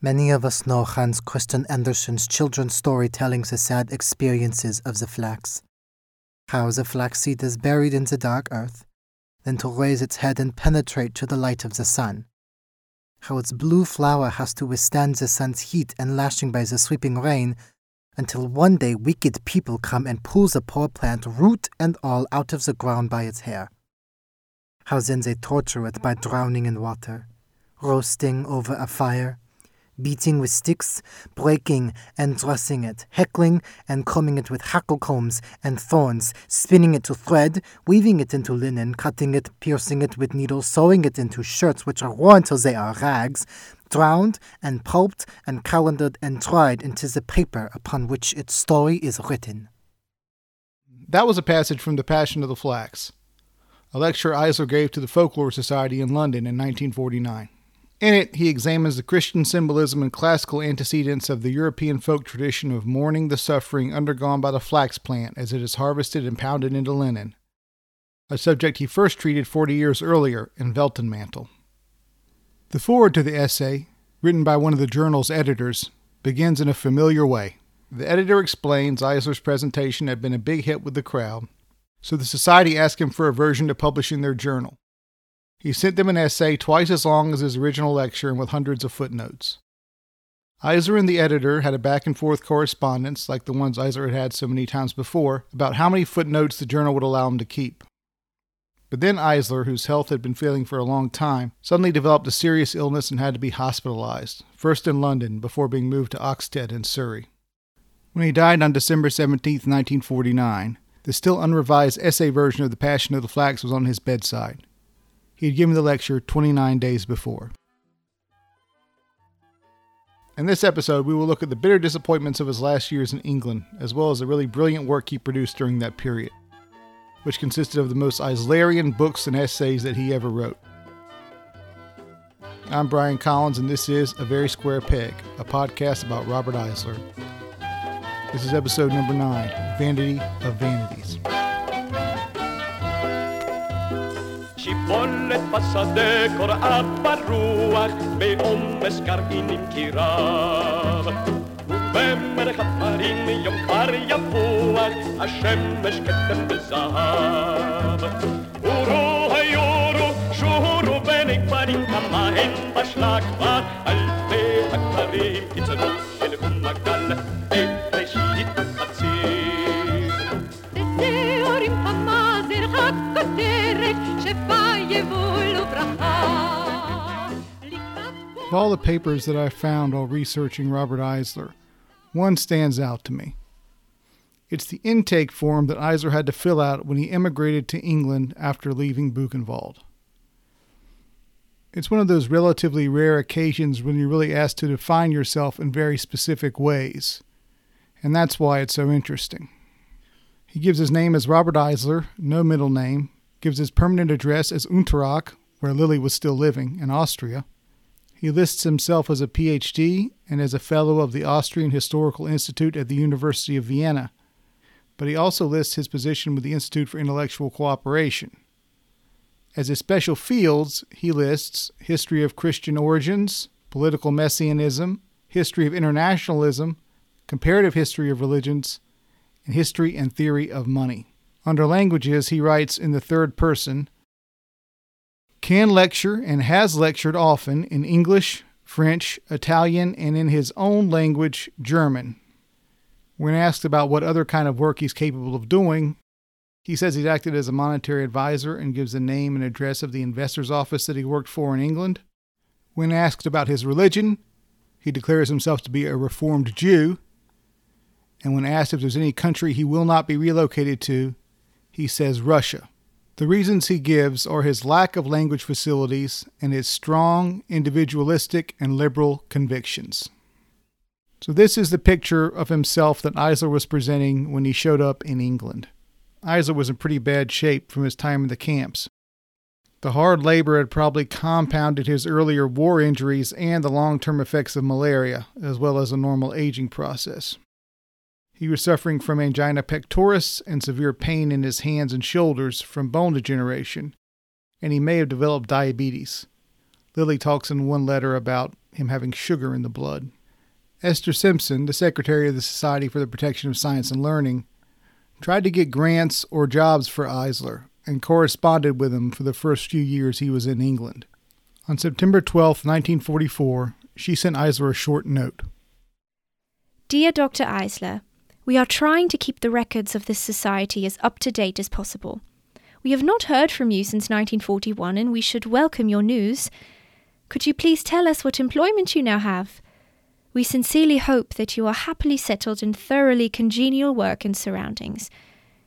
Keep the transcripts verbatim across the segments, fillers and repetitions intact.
Many of us know Hans Christian Andersen's children's story telling the sad experiences of the flax. How the flaxseed is buried in the dark earth, then to raise its head and penetrate to the light of the sun. How its blue flower has to withstand the sun's heat and lashing by the sweeping rain, until one day wicked people come and pull the poor plant root and all out of the ground by its hair. How then they torture it by drowning in water, roasting over a fire, beating with sticks, breaking and dressing it, heckling and combing it with hackle combs and thorns, spinning it to thread, weaving it into linen, cutting it, piercing it with needles, sewing it into shirts which are worn till they are rags, drowned and pulped and calendared and dried into the paper upon which its story is written. That was a passage from The Passion of the Flax, a lecture Eisler gave to the Folklore Society in London in nineteen forty-nine. In it, he examines the Christian symbolism and classical antecedents of the European folk tradition of mourning the suffering undergone by the flax plant as it is harvested and pounded into linen, a subject he first treated forty years earlier in Veltenmantel. The foreword to the essay, written by one of the journal's editors, begins in a familiar way. The editor explains Eisler's presentation had been a big hit with the crowd, so the society asked him for a version to publish in their journal. He sent them an essay twice as long as his original lecture and with hundreds of footnotes. Eisler and the editor had a back-and-forth correspondence, like the ones Eisler had had so many times before, about how many footnotes the journal would allow him to keep. But then Eisler, whose health had been failing for a long time, suddenly developed a serious illness and had to be hospitalized, first in London, before being moved to Oxted in Surrey. When he died on December seventeenth, nineteen forty-nine, the still unrevised essay version of The Passion of the Flax was on his bedside. He had given the lecture twenty-nine days before. In this episode, we will look at the bitter disappointments of his last years in England, as well as the really brilliant work he produced during that period, which consisted of the most Eislerian books and essays that he ever wrote. I'm Brian Collins, and this is A Very Square Peg, a podcast about Robert Eisler. This is episode number nine, Vanity of Vanities. Όλες πάσα δέκορα απ' παρούαχ με όμες καρκίνιν κυράβ. Βέμερ χαπαρήν γιον χάρια φούαχ ασέμες κέτεν πεζάβ. Ουρού χαι ουρού σουρού βένικ παρήν καμάχεν πασλάκ βάρ αλπέ χακαρήν κιτσενού ελεχούν μαγκάλ επρεσίτ πατσίν. Δεσέωριν παμάζερ χακοτέρεκ σεφά. Of all the papers that I found while researching Robert Eisler, one stands out to me. It's the intake form that Eisler had to fill out when he emigrated to England after leaving Buchenwald. It's one of those relatively rare occasions when you're really asked to define yourself in very specific ways, and that's why it's so interesting. He gives his name as Robert Eisler, no middle name, gives his permanent address as Unterach, where Lilly was still living, in Austria, He lists himself as a P H D and as a fellow of the Austrian Historical Institute at the University of Vienna, but he also lists his position with the Institute for Intellectual Cooperation. As his special fields, he lists history of Christian origins, political messianism, history of internationalism, comparative history of religions, and history and theory of money. Under languages, he writes in the third person, can lecture and has lectured often in English, French, Italian, and in his own language, German. When asked about what other kind of work he's capable of doing, he says he's acted as a monetary advisor and gives the name and address of the investor's office that he worked for in England. When asked about his religion, he declares himself to be a Reformed Jew. And when asked if there's any country he will not be relocated to, he says Russia. The reasons he gives are his lack of language facilities and his strong, individualistic, and liberal convictions. So this is the picture of himself that Eisler was presenting when he showed up in England. Eisler was in pretty bad shape from his time in the camps. The hard labor had probably compounded his earlier war injuries and the long-term effects of malaria, as well as a normal aging process. He was suffering from angina pectoris and severe pain in his hands and shoulders from bone degeneration, and he may have developed diabetes. Lilly talks in one letter about him having sugar in the blood. Esther Simpson, the secretary of the Society for the Protection of Science and Learning, tried to get grants or jobs for Eisler and corresponded with him for the first few years he was in England. On September twelfth, nineteen forty-four, she sent Eisler a short note. Dear Doctor Eisler, we are trying to keep the records of this society as up-to-date as possible. We have not heard from you since nineteen forty-one, and we should welcome your news. Could you please tell us what employment you now have? We sincerely hope that you are happily settled in thoroughly congenial work and surroundings.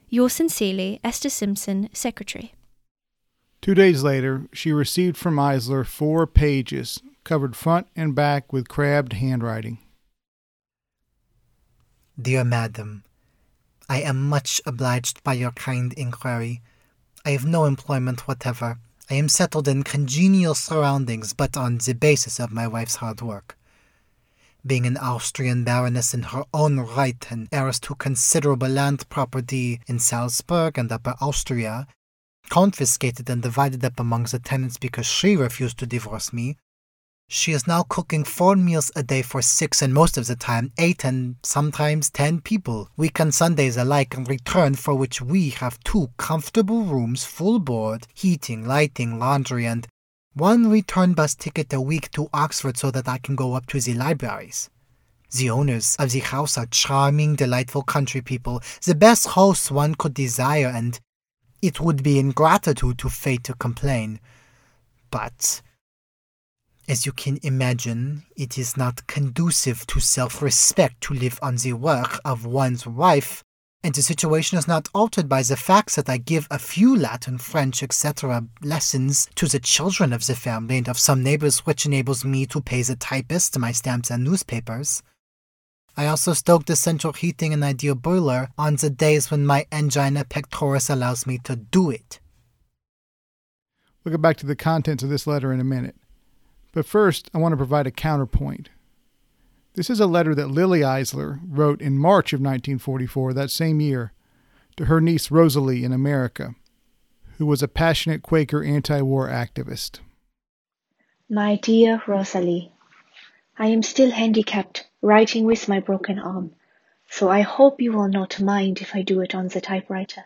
Yours sincerely, Esther Simpson, Secretary. Two days later, she received from Eisler four pages, covered front and back with crabbed handwriting. Dear Madam, I am much obliged by your kind inquiry. I have no employment whatever. I am settled in congenial surroundings, but on the basis of my wife's hard work. Being an Austrian baroness in her own right and heiress to considerable land property in Salzburg and Upper Austria, confiscated and divided up amongst the tenants because she refused to divorce me, she is now cooking four meals a day for six and most of the time eight and sometimes ten people, week and Sundays alike, in return for which we have two comfortable rooms, full board, heating, lighting, laundry, and one return bus ticket a week to Oxford so that I can go up to the libraries. The owners of the house are charming, delightful country people, the best hosts one could desire, and it would be ingratitude to fate to complain. But, as you can imagine, it is not conducive to self-respect to live on the work of one's wife, and the situation is not altered by the fact that I give a few Latin, French, et cetera lessons to the children of the family and of some neighbors, which enables me to pay the typist, my stamps and newspapers. I also stoke the central heating and ideal boiler on the days when my angina pectoris allows me to do it. We'll get back to the contents of this letter in a minute. But first, I want to provide a counterpoint. This is a letter that Lilly Eisler wrote in March of nineteen forty-four, that same year, to her niece Rosalie in America, who was a passionate Quaker anti-war activist. My dear Rosalie, I am still handicapped, writing with my broken arm, so I hope you will not mind if I do it on the typewriter.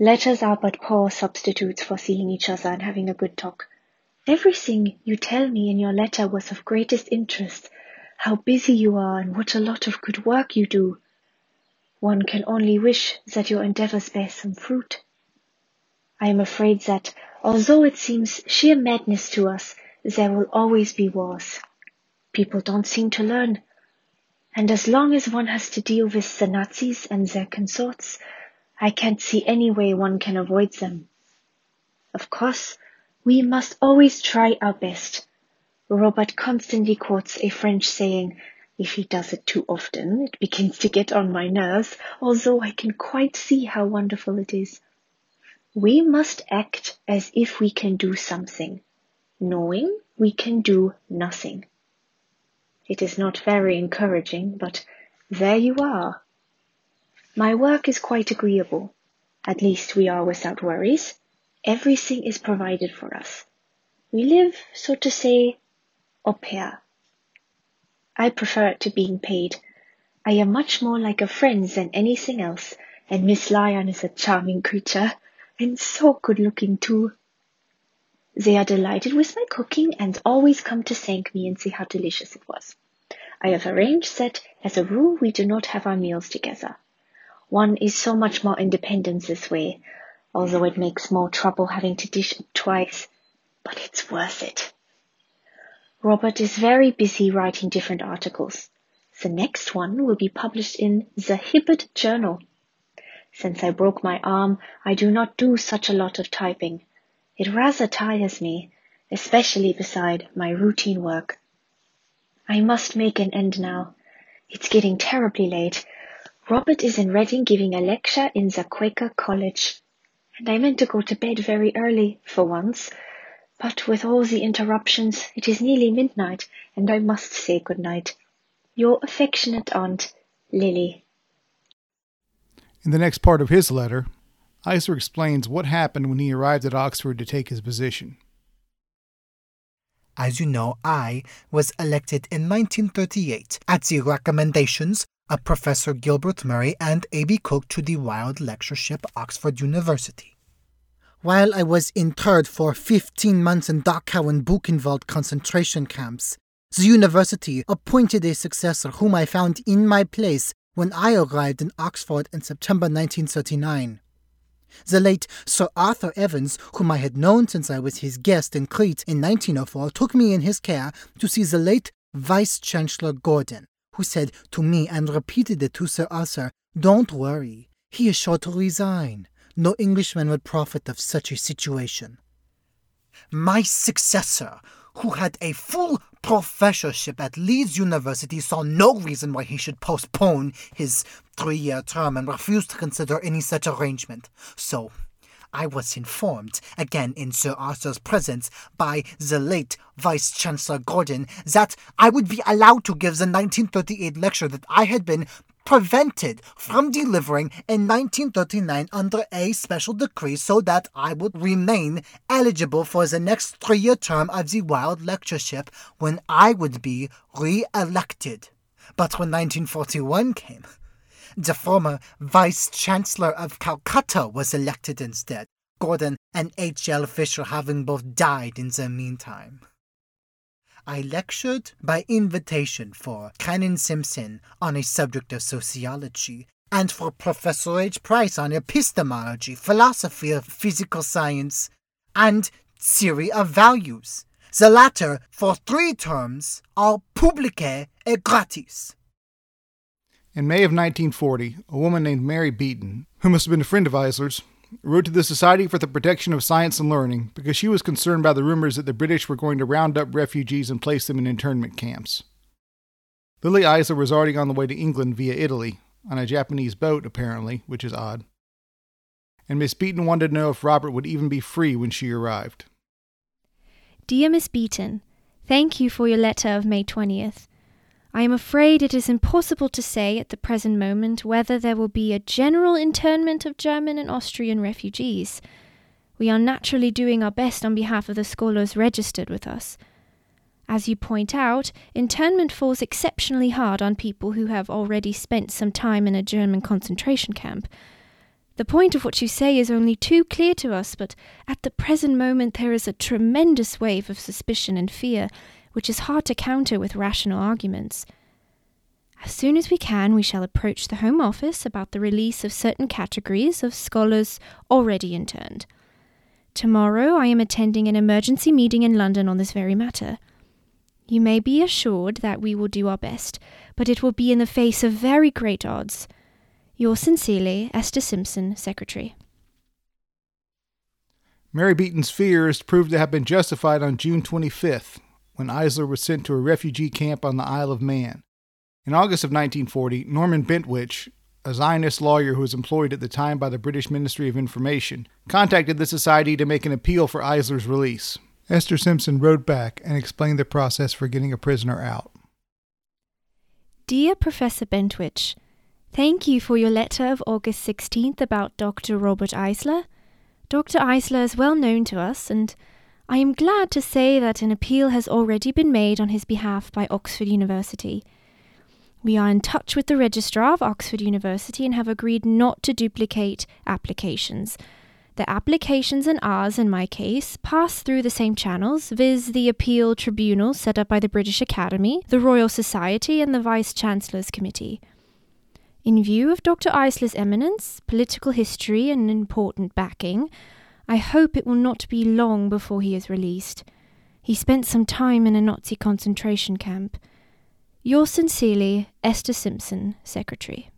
Letters are but poor substitutes for seeing each other and having a good talk. Everything you tell me in your letter was of greatest interest. How busy you are and what a lot of good work you do. One can only wish that your endeavors bear some fruit. I am afraid that, although it seems sheer madness to us, there will always be wars. People don't seem to learn. And as long as one has to deal with the Nazis and their consorts, I can't see any way one can avoid them. Of course, we must always try our best. Robert constantly quotes a French saying, if he does it too often, it begins to get on my nerves, although I can quite see how wonderful it is. We must act as if we can do something, knowing we can do nothing. It is not very encouraging, but there you are. My work is quite agreeable. At least we are without worries. Everything is provided for us. We live, so to say, au pair. I prefer it to being paid. I am much more like a friend than anything else, and Miss Lyon is a charming creature, and so good-looking too. They are delighted with my cooking and always come to thank me and say how delicious it was. I have arranged that, as a rule, we do not have our meals together. One is so much more independent this way, although it makes more trouble having to dish up twice. But it's worth it. Robert is very busy writing different articles. The next one will be published in the Hibbert Journal. Since I broke my arm, I do not do such a lot of typing. It rather tires me, especially beside my routine work. I must make an end now. It's getting terribly late. Robert is in Reading giving a lecture in the Quaker College, and I meant to go to bed very early for once. But with all the interruptions, it is nearly midnight, and I must say good night. Your affectionate aunt, Lilly. In the next part of his letter, Eisler explains what happened when he arrived at Oxford to take his position. As you know, I was elected in nineteen thirty-eight at the recommendations of Professor Gilbert Murray and A B Cook to the Wilde Lectureship, Oxford University. While I was interred for fifteen months in Dachau and Buchenwald concentration camps, the university appointed a successor whom I found in my place when I arrived in Oxford in September nineteen thirty-nine. The late Sir Arthur Evans, whom I had known since I was his guest in Crete in nineteen oh four, took me in his care to see the late Vice-Chancellor Gordon, who said to me and repeated it to Sir Arthur, "Don't worry, he is sure to resign. No Englishman would profit of such a situation." My successor, who had a full professorship at Leeds University, saw no reason why he should postpone his three-year term and refused to consider any such arrangement. So I was informed, again in Sir Arthur's presence, by the late Vice-Chancellor Gordon that I would be allowed to give the nineteen thirty-eight lecture that I had been prevented from delivering in nineteen thirty-nine under a special decree, so that I would remain eligible for the next three-year term of the Wilde Lectureship, when I would be re-elected. But when nineteen forty-one came, the former Vice-Chancellor of Calcutta was elected instead, Gordon and H L Fisher having both died in the meantime. I lectured by invitation for Canon Simpson on a subject of sociology, and for Professor H. Price on epistemology, philosophy of physical science, and theory of values, the latter for three terms, all publicae et gratis. In May of nineteen forty, a woman named Mary Beaton, who must have been a friend of Eisler's, wrote to the Society for the Protection of Science and Learning because she was concerned by the rumors that the British were going to round up refugees and place them in internment camps. Lilly Eisler was already on the way to England via Italy, on a Japanese boat apparently, which is odd, and Miss Beaton wanted to know if Robert would even be free when she arrived. Dear Miss Beaton, thank you for your letter of May twentieth. I am afraid it is impossible to say at the present moment whether there will be a general internment of German and Austrian refugees. We are naturally doing our best on behalf of the scholars registered with us. As you point out, internment falls exceptionally hard on people who have already spent some time in a German concentration camp. The point of what you say is only too clear to us, but at the present moment there is a tremendous wave of suspicion and fear, which is hard to counter with rational arguments. As soon as we can, we shall approach the Home Office about the release of certain categories of scholars already interned. Tomorrow I am attending an emergency meeting in London on this very matter. You may be assured that we will do our best, but it will be in the face of very great odds. Yours sincerely, Esther Simpson, Secretary. Mary Beaton's fears proved to have been justified on June twenty-fifth. When Eisler was sent to a refugee camp on the Isle of Man. In August of nineteen forty, Norman Bentwich, a Zionist lawyer who was employed at the time by the British Ministry of Information, contacted the Society to make an appeal for Eisler's release. Esther Simpson wrote back and explained the process for getting a prisoner out. Dear Professor Bentwich, thank you for your letter of August sixteenth about Doctor Robert Eisler. Doctor Eisler is well known to us, and I am glad to say that an appeal has already been made on his behalf by Oxford University. We are in touch with the registrar of Oxford University and have agreed not to duplicate applications. The applications and ours, in my case, pass through the same channels, viz. The appeal tribunal set up by the British Academy, the Royal Society, and the Vice-Chancellor's Committee. In view of Doctor Eisler's eminence, political history, and important backing, I hope it will not be long before he is released. He spent some time in a Nazi concentration camp. Yours sincerely, Esther Simpson, Secretary.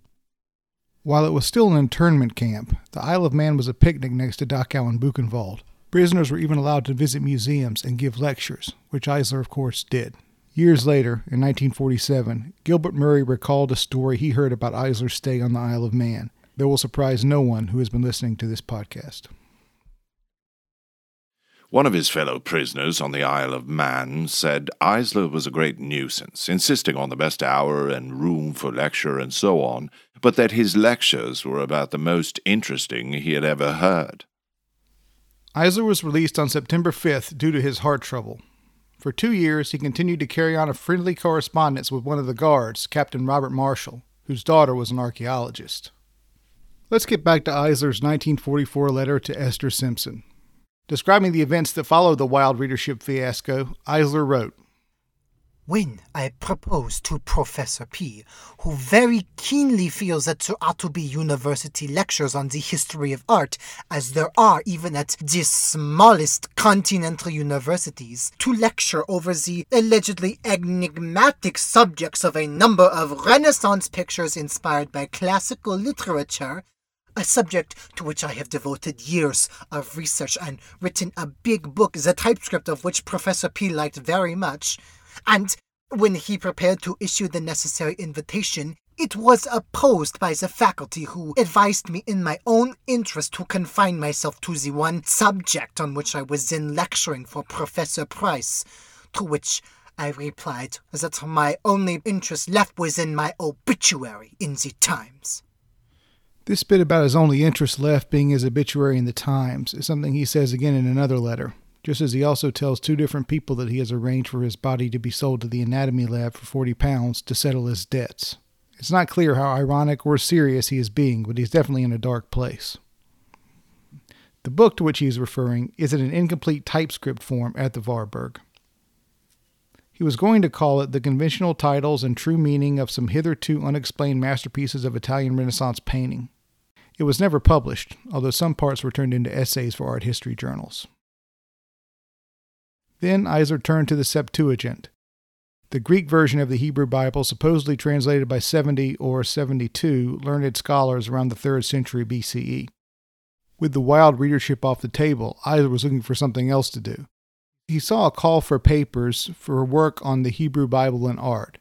While it was still an internment camp, the Isle of Man was a picnic next to Dachau and Buchenwald. Prisoners were even allowed to visit museums and give lectures, which Eisler, of course, did. Years later, in nineteen forty-seven, Gilbert Murray recalled a story he heard about Eisler's stay on the Isle of Man that will surprise no one who has been listening to this podcast. One of his fellow prisoners on the Isle of Man said Eisler was a great nuisance, insisting on the best hour and room for lecture and so on, but that his lectures were about the most interesting he had ever heard. Eisler was released on September fifth due to his heart trouble. For two years, he continued to carry on a friendly correspondence with one of the guards, Captain Robert Marshall, whose daughter was an archaeologist. Let's get back to Eisler's nineteen forty-four letter to Esther Simpson. Describing the events that followed the Wilde readership fiasco, Eisler wrote, "When I proposed to Professor P, who very keenly feels that there ought to be university lectures on the history of art, as there are even at the smallest continental universities, to lecture over the allegedly enigmatic subjects of a number of Renaissance pictures inspired by classical literature, a subject to which I have devoted years of research and written a big book, the typescript of which Professor P liked very much, and when he prepared to issue the necessary invitation, it was opposed by the faculty who advised me in my own interest to confine myself to the one subject on which I was then lecturing for Professor Price, to which I replied that my only interest left was in my obituary in the Times." This bit about his only interest left being his obituary in the Times is something he says again in another letter, just as he also tells two different people that he has arranged for his body to be sold to the anatomy lab for forty pounds to settle his debts. It's not clear how ironic or serious he is being, but he's definitely in a dark place. The book to which he is referring is in an incomplete typescript form at the Warburg. He was going to call it The Conventional Titles and True Meaning of Some Hitherto Unexplained Masterpieces of Italian Renaissance Painting. It was never published, although some parts were turned into essays for art history journals. Then Eisler turned to the Septuagint, the Greek version of the Hebrew Bible supposedly translated by seventy or seventy-two learned scholars around the third century B C E. With the Wilde readership off the table, Eisler was looking for something else to do. He saw a call for papers for work on the Hebrew Bible and art.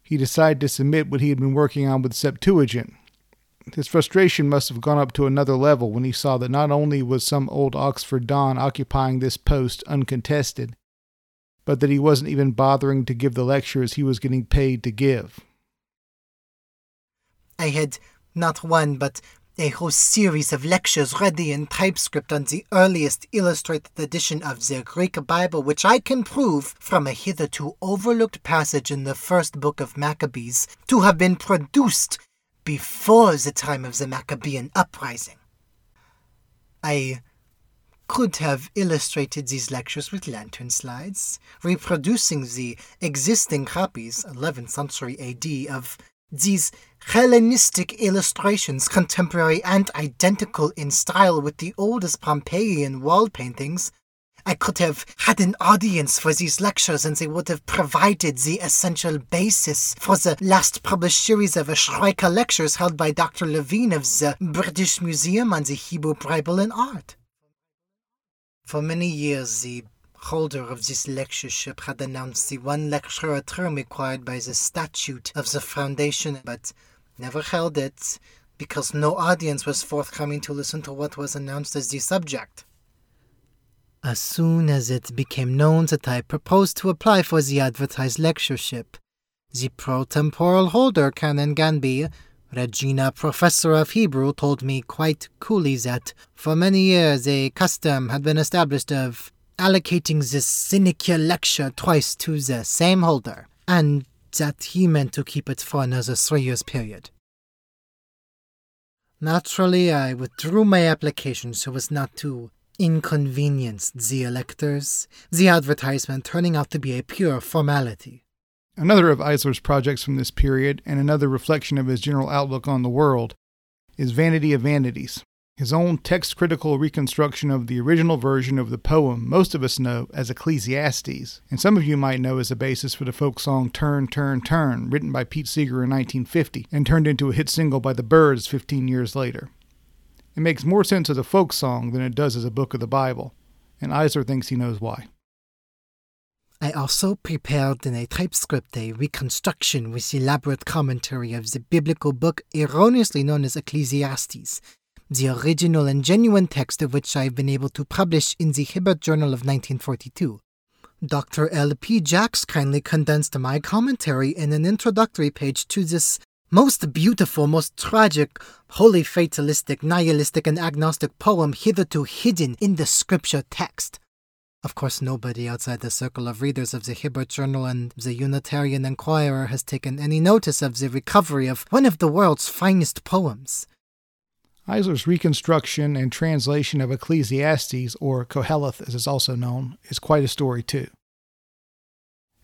He decided to submit what he had been working on with Septuagint. His frustration must have gone up to another level when he saw that not only was some old Oxford don occupying this post uncontested, but that he wasn't even bothering to give the lectures he was getting paid to give. "I had not one but a whole series of lectures ready in typescript on the earliest illustrated edition of the Greek Bible, which I can prove, from a hitherto overlooked passage in the first book of Maccabees, to have been produced before the time of the Maccabean uprising. I could have illustrated these lectures with lantern slides, reproducing the existing copies, eleventh century A D, of these Hellenistic illustrations, contemporary and identical in style with the oldest Pompeian wall paintings. I could have had an audience for these lectures and they would have provided the essential basis for the last published series of Schreiker lectures held by Doctor Levine of the British Museum on the Hebrew Bible and art." For many years, the holder of this lectureship had announced the one lecture a term required by the statute of the foundation, but never held it because no audience was forthcoming to listen to what was announced as the subject. As soon as it became known that I proposed to apply for the advertised lectureship, the pro-temporal holder, Canon Ganby, Regina, professor of Hebrew, told me quite coolly that for many years a custom had been established of allocating this cynical lecture twice to the same holder, and that he meant to keep it for another three years period. Naturally, I withdrew my application so as not to inconvenience the electors, the advertisement turning out to be a pure formality. Another of Eisler's projects from this period, and another reflection of his general outlook on the world, is Vanity of Vanities, his own text-critical reconstruction of the original version of the poem most of us know as Ecclesiastes, and some of you might know as a basis for the folk song Turn, Turn, Turn, written by Pete Seeger in nineteen fifty, and turned into a hit single by the Byrds fifteen years later. It makes more sense as a folk song than it does as a book of the Bible, and Eisler thinks he knows why. I also prepared in a typescript a reconstruction with elaborate commentary of the biblical book erroneously known as Ecclesiastes, the original and genuine text of which I have been able to publish in the Hibbert Journal of nineteen forty-two. Doctor L P Jacks kindly condensed my commentary in an introductory page to this most beautiful, most tragic, wholly fatalistic, nihilistic, and agnostic poem hitherto hidden in the scripture text. Of course, nobody outside the circle of readers of the Hibbert Journal and the Unitarian Enquirer has taken any notice of the recovery of one of the world's finest poems. Eisler's reconstruction and translation of Ecclesiastes, or Koheleth as it's also known, is quite a story too.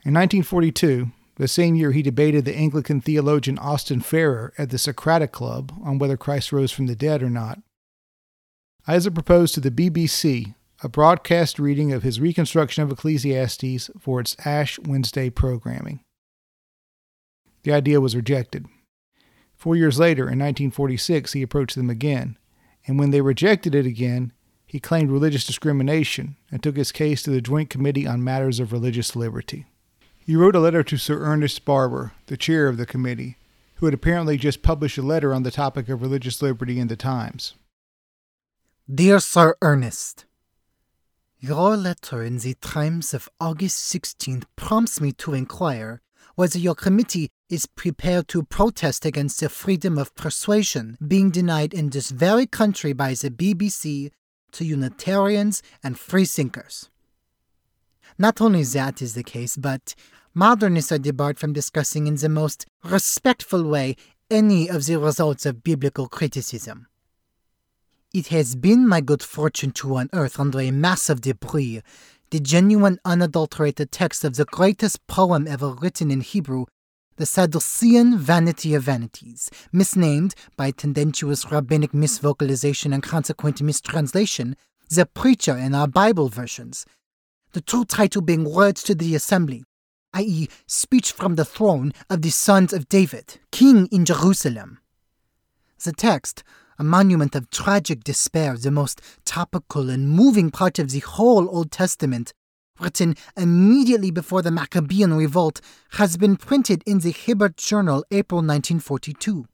In nineteen forty-two, the same year he debated the Anglican theologian Austin Farrer at the Socratic Club on whether Christ rose from the dead or not, Eisler proposed to the B B C a broadcast reading of his reconstruction of Ecclesiastes for its Ash Wednesday programming. The idea was rejected. Four years later, in nineteen forty-six, he approached them again, and when they rejected it again, he claimed religious discrimination and took his case to the Joint Committee on Matters of Religious Liberty. He wrote a letter to Sir Ernest Barber, the chair of the committee, who had apparently just published a letter on the topic of religious liberty in the Times. Dear Sir Ernest, your letter in the Times of August sixteenth prompts me to inquire whether your committee is prepared to protest against the freedom of persuasion being denied in this very country by the B B C to Unitarians and freethinkers. Not only that is the case, but modernists are debarred from discussing in the most respectful way any of the results of biblical criticism. It has been my good fortune to unearth under a mass of debris the genuine unadulterated text of the greatest poem ever written in Hebrew, the Sadducean Vanity of Vanities, misnamed, by tendentious rabbinic misvocalization and consequent mistranslation, the Preacher in our Bible versions, the true title being Words to the Assembly, that is, Speech from the Throne of the Sons of David, King in Jerusalem. The text, a monument of tragic despair, the most topical and moving part of the whole Old Testament, written immediately before the Maccabean Revolt, has been printed in the Hibbert Journal, April nineteen forty-two.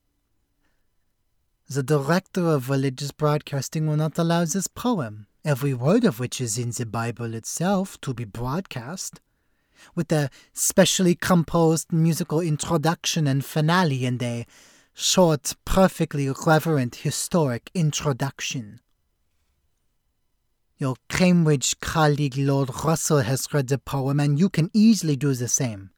The director of religious broadcasting will not allow this poem, every word of which is in the Bible itself, to be broadcast, with a specially composed musical introduction and finale and a short, perfectly reverent historic introduction. Your Cambridge colleague Lord Russell has read the poem, and you can easily do the same.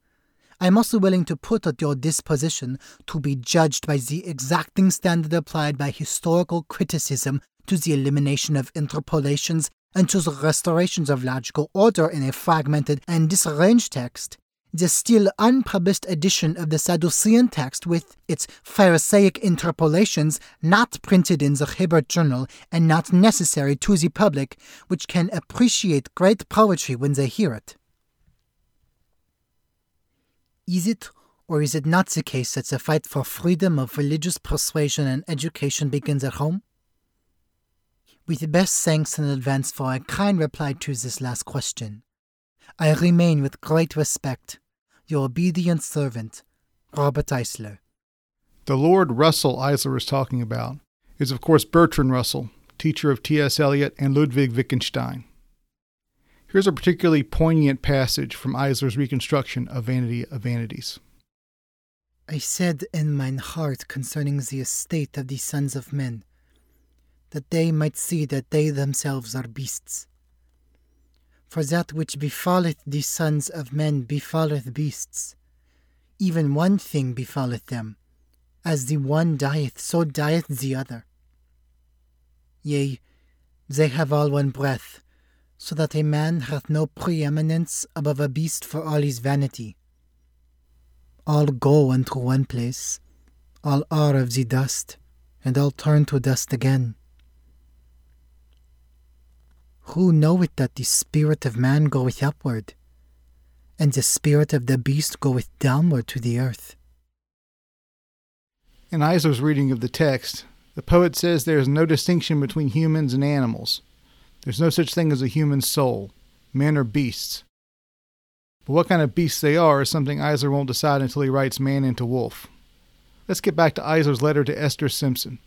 I am also willing to put at your disposition to be judged by the exacting standard applied by historical criticism to the elimination of interpolations and to the restorations of logical order in a fragmented and disarranged text, the still unpublished edition of the Sadducean text with its Pharisaic interpolations not printed in the Hibbert Journal and not necessary to the public, which can appreciate great poetry when they hear it. Is it or is it not the case that the fight for freedom of religious persuasion and education begins at home? With best thanks in advance for a kind reply to this last question, I remain with great respect, your obedient servant, Robert Eisler. The Lord Russell Eisler is talking about is, of course, Bertrand Russell, teacher of T S Eliot and Ludwig Wittgenstein. Here's a particularly poignant passage from Eisler's reconstruction of Vanity of Vanities. I said in mine heart concerning the estate of the sons of men, that they might see that they themselves are beasts. For that which befalleth the sons of men befalleth beasts. Even one thing befalleth them. As the one dieth, so dieth the other. Yea, they have all one breath, so that a man hath no preeminence above a beast for all his vanity. All go unto one place, all are of the dust, and all turn to dust again. Who knoweth that the spirit of man goeth upward, and the spirit of the beast goeth downward to the earth? In Eisler's reading of the text, the poet says there is no distinction between humans and animals. There's no such thing as a human soul. Men are beasts. But what kind of beasts they are is something Eisler won't decide until he writes Man into Wolf. Let's get back to Eisler's letter to Esther Simpson.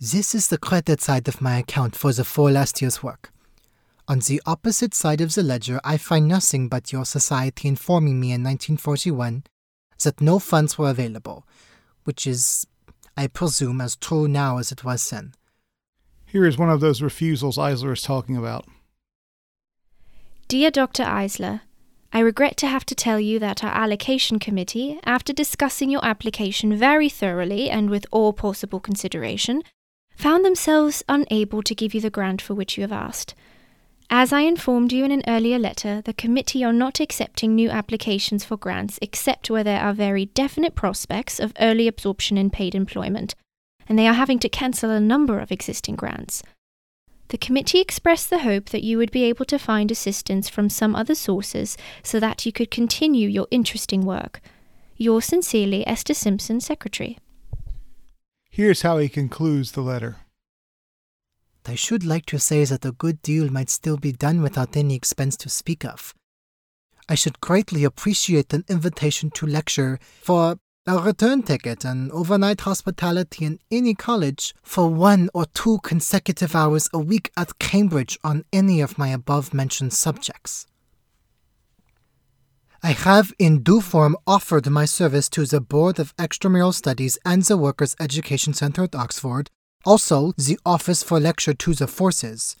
This is the credit side of my account for the four last year's work. On the opposite side of the ledger, I find nothing but your society informing me in nineteen forty-one that no funds were available, which is, I presume, as true now as it was then. Here is one of those refusals Eisler is talking about. Dear Doctor Eisler, I regret to have to tell you that our allocation committee, after discussing your application very thoroughly and with all possible consideration, found themselves unable to give you the grant for which you have asked. As I informed you in an earlier letter, the committee are not accepting new applications for grants except where there are very definite prospects of early absorption in paid employment, and they are having to cancel a number of existing grants. The committee expressed the hope that you would be able to find assistance from some other sources so that you could continue your interesting work. Yours sincerely, Esther Simpson, Secretary. Here's how he concludes the letter. I should like to say that a good deal might still be done without any expense to speak of. I should greatly appreciate an invitation to lecture for a return ticket and overnight hospitality in any college for one or two consecutive hours a week at Cambridge on any of my above-mentioned subjects. I have in due form offered my service to the Board of Extramural Studies and the Workers' Education Centre at Oxford, also the Office for Lecture to the Forces,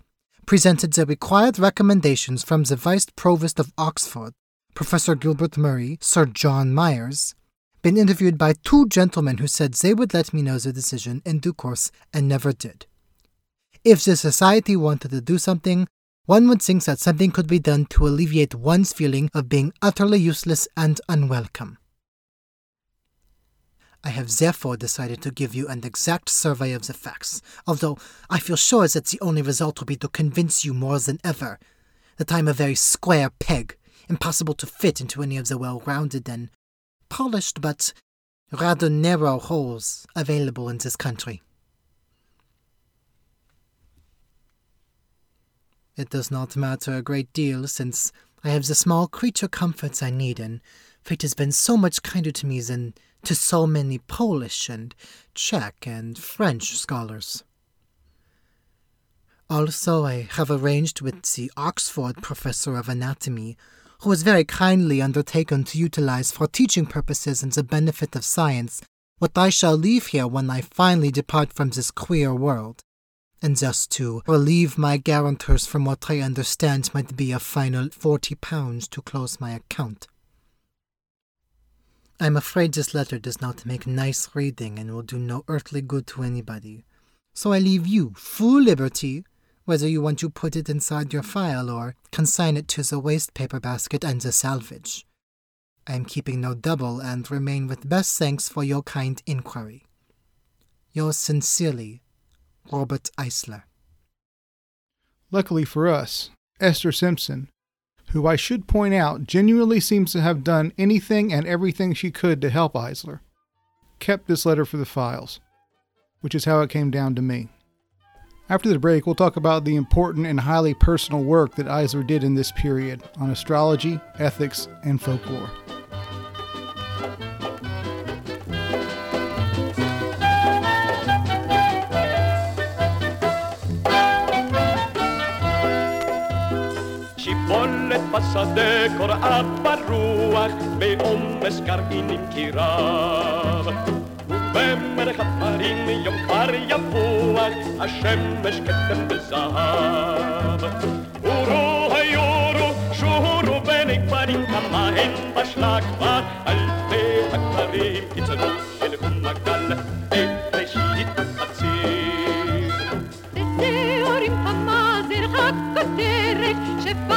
presented the required recommendations from the Vice Provost of Oxford, Professor Gilbert Murray, Sir John Myers, been interviewed by two gentlemen who said they would let me know the decision in due course and never did. If the society wanted to do something, one would think that something could be done to alleviate one's feeling of being utterly useless and unwelcome. I have therefore decided to give you an exact survey of the facts, although I feel sure that the only result will be to convince you more than ever that I am a very square peg, impossible to fit into any of the well-rounded and polished but rather narrow holes available in this country. It does not matter a great deal, since I have the small creature comforts I need, and fate has been so much kinder to me than to so many Polish and Czech and French scholars. Also, I have arranged with the Oxford Professor of Anatomy, who has very kindly undertaken to utilize for teaching purposes and the benefit of science what I shall leave here when I finally depart from this queer world, and thus to relieve my guarantors from what I understand might be a final forty pounds to close my account. I am afraid this letter does not make nice reading and will do no earthly good to anybody, so I leave you full liberty whether you want to put it inside your file or consign it to the waste paper basket and the salvage. I am keeping no double and remain with best thanks for your kind inquiry. Yours sincerely, Robert Eisler. Luckily for us, Esther Simpson, who I should point out genuinely seems to have done anything and everything she could to help Eisler, kept this letter for the files, which is how it came down to me. After the break, we'll talk about the important and highly personal work that Eisler did in this period on astrology, ethics, and folklore. Să-ți decora apar ruach Be omescar inim kirav Ubemere haparim Yom par yavuach Hashem meshketem bezahav Uru hayuru Shuru benik parim Kamahin bashlak var Alpe hakarim Itzanu elhum magal Et reshit hatzir Deseorim hamazer Hakoterek Shefa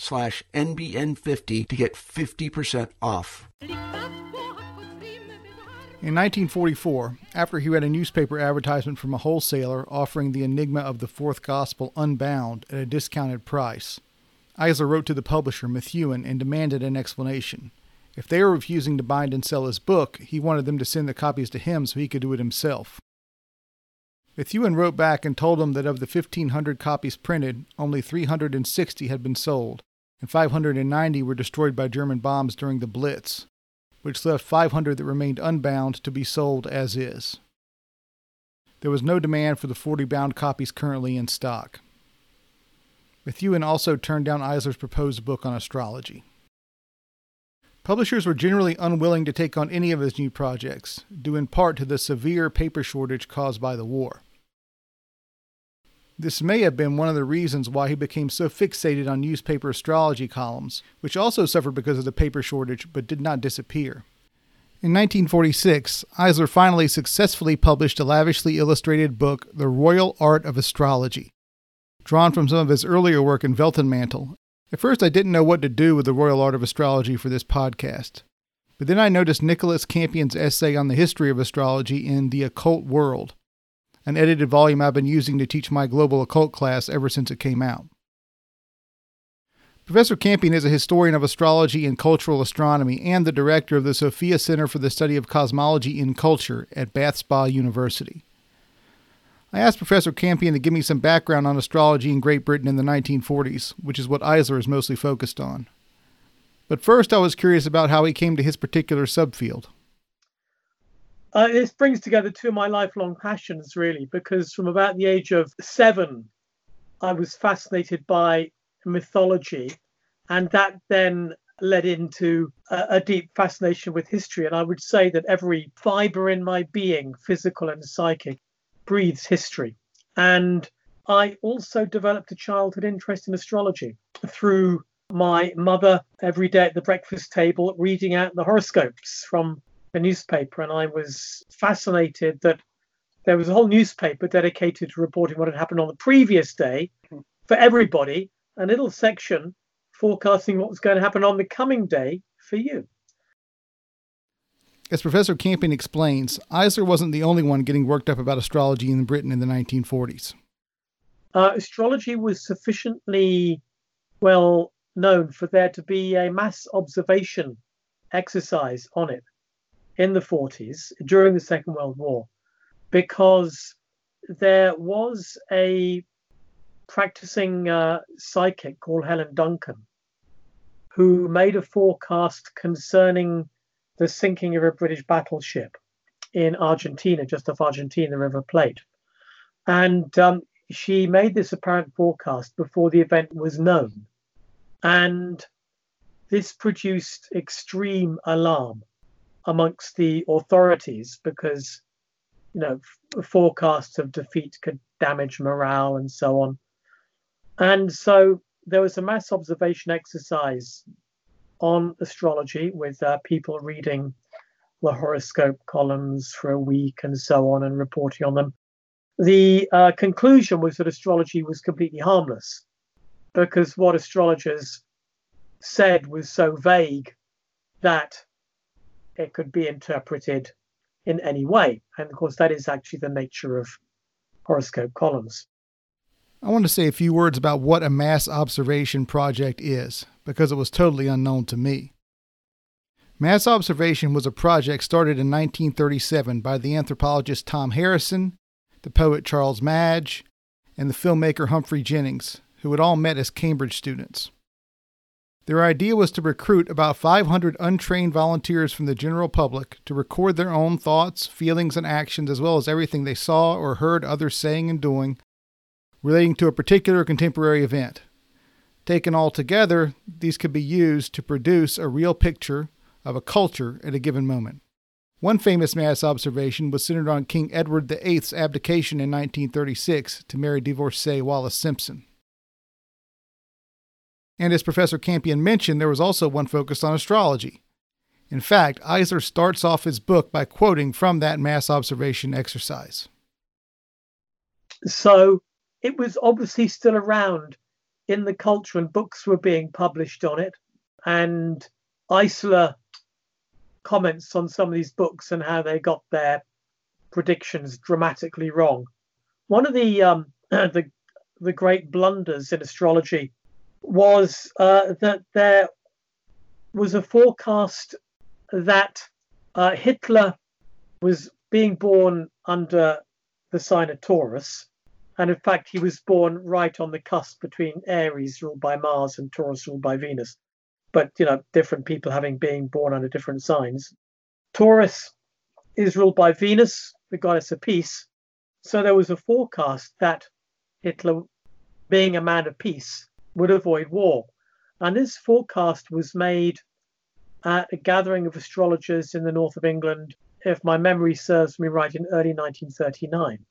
slash N B N fifty to get fifty percent off. In nineteen forty-four, after he read a newspaper advertisement from a wholesaler offering the Enigma of the Fourth Gospel unbound at a discounted price, Eisler wrote to the publisher, Methuen, and demanded an explanation. If they were refusing to bind and sell his book, he wanted them to send the copies to him so he could do it himself. Methuen wrote back and told him that of the fifteen hundred copies printed, only three hundred sixty had been sold, and five hundred ninety were destroyed by German bombs during the Blitz, which left five hundred that remained unbound to be sold as is. There was no demand for the forty bound copies currently in stock. Methuen also turned down Eisler's proposed book on astrology. Publishers were generally unwilling to take on any of his new projects, due in part to the severe paper shortage caused by the war. This may have been one of the reasons why he became so fixated on newspaper astrology columns, which also suffered because of the paper shortage but did not disappear. In nineteen forty-six, Eisler finally successfully published a lavishly illustrated book, The Royal Art of Astrology, drawn from some of his earlier work in Veltenmantel. At first, I didn't know what to do with the Royal Art of Astrology for this podcast, but then I noticed Nicholas Campion's essay on the history of astrology in The Occult World, an edited volume I've been using to teach my global occult class ever since it came out. Professor Campion is a historian of astrology and cultural astronomy and the director of the Sophia Center for the Study of Cosmology in Culture at Bath Spa University. I asked Professor Campion to give me some background on astrology in Great Britain in the nineteen forties, which is what Eisler is mostly focused on. But first, I was curious about how he came to his particular subfield. Uh, this brings together two of my lifelong passions, really, because from about the age of seven, I was fascinated by mythology, and that then led into a, a deep fascination with history. And I would say that every fiber in my being, physical and psychic, breathes history. And I also developed a childhood interest in astrology through my mother every day at the breakfast table reading out the horoscopes from the newspaper. And I was fascinated that there was a whole newspaper dedicated to reporting what had happened on the previous day for everybody, and a little section forecasting what was going to happen on the coming day for you. As Professor Campion explains, Eisler wasn't the only one getting worked up about astrology in Britain in the nineteen forties. Uh, astrology was sufficiently well known for there to be a mass observation exercise on it in the forties during the Second World War, because there was a practicing uh, psychic called Helen Duncan who made a forecast concerning the sinking of a British battleship in Argentina, just off Argentina, the River Plate. And um, she made this apparent forecast before the event was known. And this produced extreme alarm amongst the authorities because, you know, f- forecasts of defeat could damage morale and so on. And so there was a mass observation exercise on astrology with uh, people reading the horoscope columns for a week and so on and reporting on them. The uh, conclusion was that astrology was completely harmless because what astrologers said was so vague that it could be interpreted in any way. And of course, that is actually the nature of horoscope columns. I want to say a few words about what a mass observation project is, because it was totally unknown to me. Mass observation was a project started in nineteen thirty-seven by the anthropologist Tom Harrison, the poet Charles Madge, and the filmmaker Humphrey Jennings, who had all met as Cambridge students. Their idea was to recruit about five hundred untrained volunteers from the general public to record their own thoughts, feelings, and actions, as well as everything they saw or heard others saying and doing relating to a particular contemporary event. Taken all together, these could be used to produce a real picture of a culture at a given moment. One famous mass observation was centered on King Edward the Eighth's abdication in nineteen thirty-six to marry divorcee Wallace Simpson. And as Professor Campion mentioned, there was also one focused on astrology. In fact, Eisler starts off his book by quoting from that mass observation exercise. So it was obviously still around in the culture and books were being published on it. And Eisler comments on some of these books and how they got their predictions dramatically wrong. One of the um, the, the great blunders in astrology was uh, that there was a forecast that uh, Hitler was being born under the sign of Taurus. And in fact, he was born right on the cusp between Aries ruled by Mars and Taurus ruled by Venus. But, you know, different people having been born under different signs. Taurus is ruled by Venus, the goddess of peace. So there was a forecast that Hitler, being a man of peace, would avoid war. And this forecast was made at a gathering of astrologers in the north of England, if my memory serves me right, in early nineteen thirty-nine.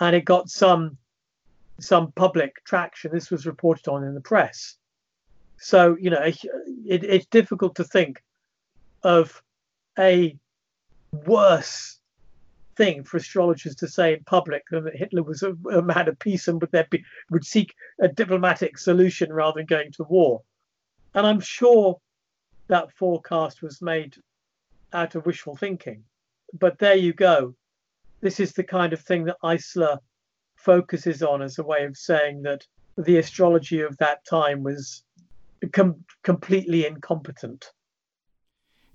And it got some, some public traction. This was reported on in the press. So, you know, it, it's difficult to think of a worse thing for astrologers to say in public than that Hitler was a, a man of peace and would, there be, would seek a diplomatic solution rather than going to war. And I'm sure that forecast was made out of wishful thinking. But there you go. This is the kind of thing that Eisler focuses on as a way of saying that the astrology of that time was com- completely incompetent.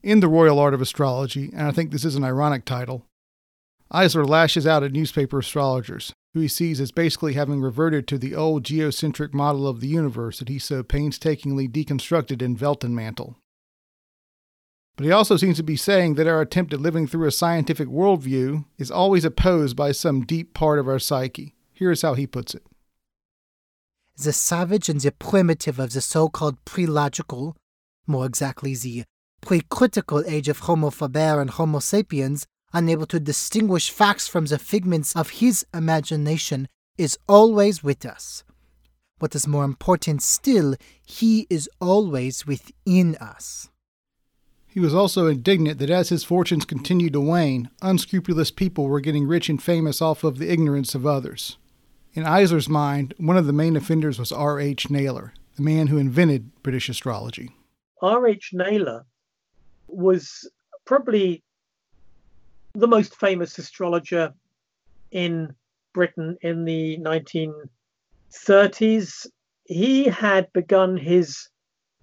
In The Royal Art of Astrology, and I think this is an ironic title, Eisler lashes out at newspaper astrologers, who he sees as basically having reverted to the old geocentric model of the universe that he so painstakingly deconstructed in Veltenmantel. But he also seems to be saying that our attempt at living through a scientific worldview is always opposed by some deep part of our psyche. Here is how he puts it. The savage and the primitive of the so-called pre-logical, more exactly the pre-critical age of Homo faber and Homo sapiens, unable to distinguish facts from the figments of his imagination, is always with us. What is more important still, he is always within us. He was also indignant that as his fortunes continued to wane, unscrupulous people were getting rich and famous off of the ignorance of others. In Eisler's mind, one of the main offenders was R H Naylor, the man who invented British astrology. R H Naylor was probably the most famous astrologer in Britain in the nineteen thirties. He had begun his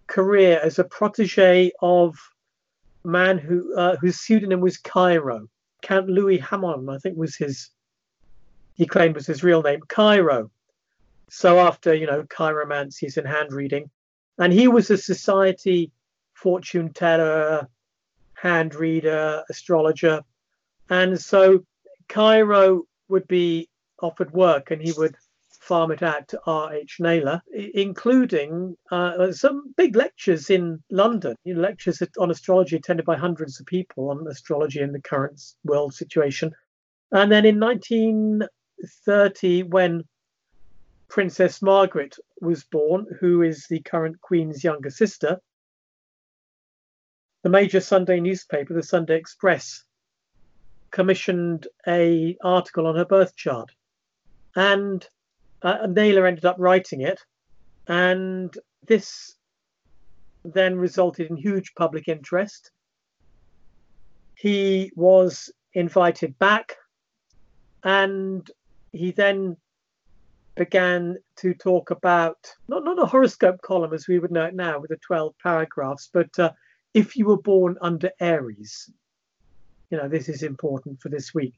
career as a protege of a man who, uh, whose pseudonym was Cairo. Count Louis Hamon, I think, was his, he claimed was his real name, Cairo. So after, you know, chiromancies and hand reading. And he was a society fortune teller, hand reader, astrologer. And so Cairo would be offered work and he would farm it out to R H Naylor, including uh, some big lectures in London, you know, lectures on astrology attended by hundreds of people on astrology and the current world situation. And then in nineteen thirty, when Princess Margaret was born, who is the current Queen's younger sister, the major Sunday newspaper, the Sunday Express, commissioned an article on her birth chart. And uh, Naylor ended up writing it. And this then resulted in huge public interest. He was invited back, and he then began to talk about, not, not a horoscope column as we would know it now with the twelve paragraphs, but uh, if you were born under Aries, you know, this is important for this week.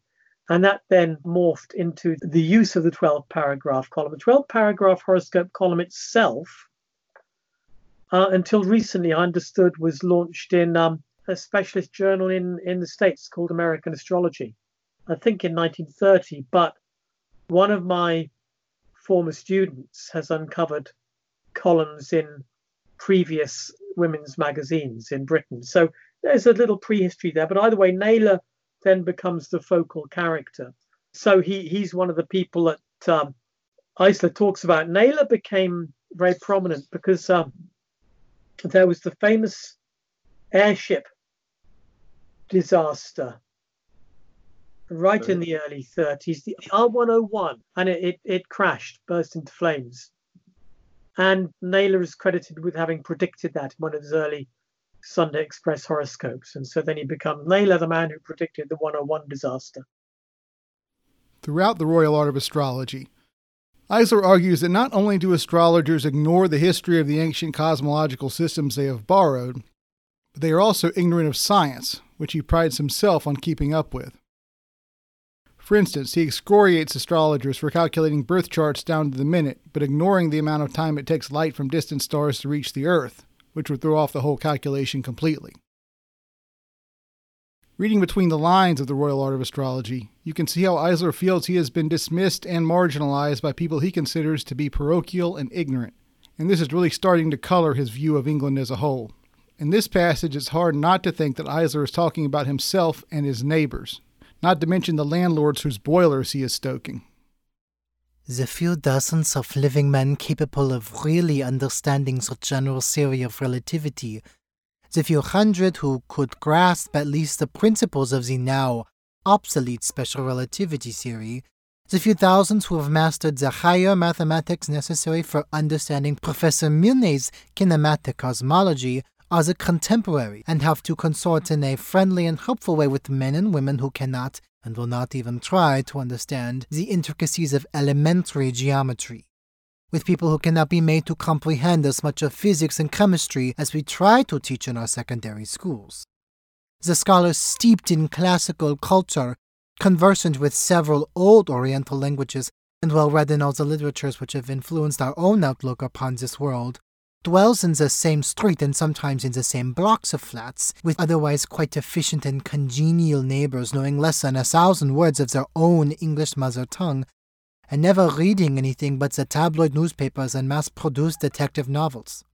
And that then morphed into the use of the twelve paragraph column. The twelve paragraph horoscope column itself, uh, until recently I understood, was launched in um, a specialist journal in, in the States called American Astrology, I think in nineteen thirty. But one of my former students has uncovered columns in previous women's magazines in Britain. So there's a little prehistory there. But either way, Naylor then becomes the focal character. So he, he's one of the people that um, Eisler talks about. Naylor became very prominent because um, there was the famous airship disaster right oh. in the early thirties, the R one oh one, and it, it, it crashed, burst into flames. And Naylor is credited with having predicted that in one of his early Sunday Express horoscopes. And so then he becomes Naylor, the man who predicted the one oh one disaster. Throughout the Royal Art of Astrology, Eisler argues that not only do astrologers ignore the history of the ancient cosmological systems they have borrowed, but they are also ignorant of science, which he prides himself on keeping up with. For instance, he excoriates astrologers for calculating birth charts down to the minute, but ignoring the amount of time it takes light from distant stars to reach the Earth, which would throw off the whole calculation completely. Reading between the lines of the Royal Art of Astrology, you can see how Eisler feels he has been dismissed and marginalized by people he considers to be parochial and ignorant, and this is really starting to color his view of England as a whole. In this passage, it's hard not to think that Eisler is talking about himself and his neighbors, not to mention the landlords whose boilers he is stoking. The few dozens of living men capable of really understanding the general theory of relativity, the few hundred who could grasp at least the principles of the now obsolete special relativity theory, the few thousands who have mastered the higher mathematics necessary for understanding Professor Milne's kinematic cosmology, are the contemporary and have to consort in a friendly and helpful way with men and women who cannot and will not even try to understand the intricacies of elementary geometry, with people who cannot be made to comprehend as much of physics and chemistry as we try to teach in our secondary schools. The scholars steeped in classical culture, conversant with several old Oriental languages, and well read in all the literatures which have influenced our own outlook upon this world, dwells in the same street and sometimes in the same blocks of flats, with otherwise quite efficient and congenial neighbors knowing less than a thousand words of their own English mother tongue, and never reading anything but the tabloid newspapers and mass-produced detective novels.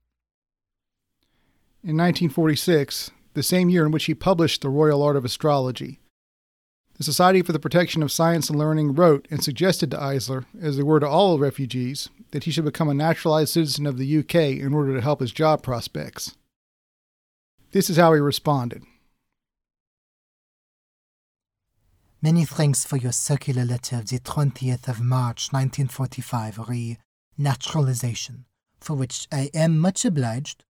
In nineteen forty-six, the same year in which he published The Royal Art of Astrology, the Society for the Protection of Science and Learning wrote and suggested to Eisler, as they were to all refugees, that he should become a naturalized citizen of the U K in order to help his job prospects. This is how he responded. Many thanks for your circular letter of the twentieth of March nineteen forty-five re naturalization, for which I am much obliged.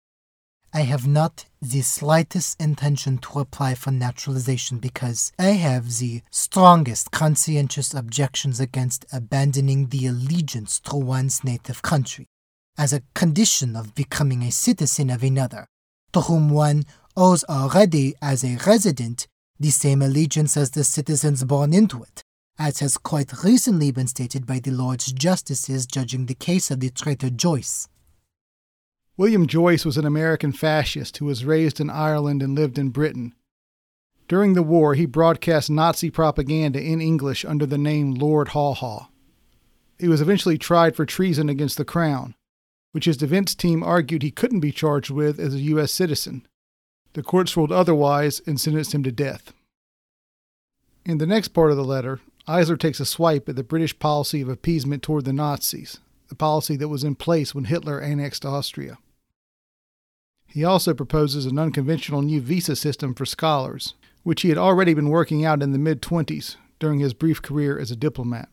I have not the slightest intention to apply for naturalization because I have the strongest conscientious objections against abandoning the allegiance to one's native country as a condition of becoming a citizen of another, to whom one owes already as a resident the same allegiance as the citizens born into it, as has quite recently been stated by the Lords Justices judging the case of the traitor Joyce. William Joyce was an American fascist who was raised in Ireland and lived in Britain. During the war, he broadcast Nazi propaganda in English under the name Lord Haw Haw. He was eventually tried for treason against the Crown, which his defense team argued he couldn't be charged with as a U S citizen. The courts ruled otherwise and sentenced him to death. In the next part of the letter, Eisler takes a swipe at the British policy of appeasement toward the Nazis, the policy that was in place when Hitler annexed Austria. He also proposes an unconventional new visa system for scholars, which he had already been working out in the mid-twenties during his brief career as a diplomat.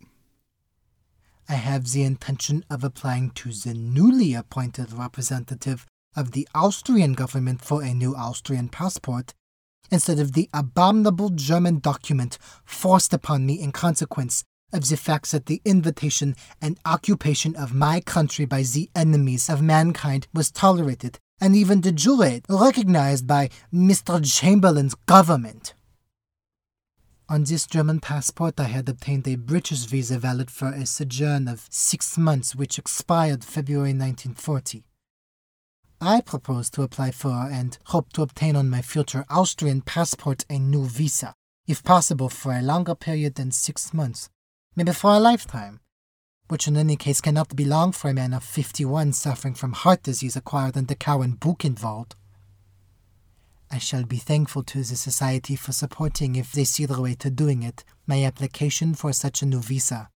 I have the intention of applying to the newly appointed representative of the Austrian government for a new Austrian passport, instead of the abominable German document forced upon me in consequence of the facts that the invitation and occupation of my country by the enemies of mankind was tolerated, and even de jure recognized by Mister Chamberlain's government. On this German passport I had obtained a British visa valid for a sojourn of six months, which expired February nineteen forty. I propose to apply for and hope to obtain on my future Austrian passport a new visa, if possible for a longer period than six months, maybe for a lifetime, which in any case cannot be long for a man of fifty-one suffering from heart disease acquired in Dachau and Buchenwald. I shall be thankful to the Society for supporting, if they see their way to doing it, my application for such a new visa,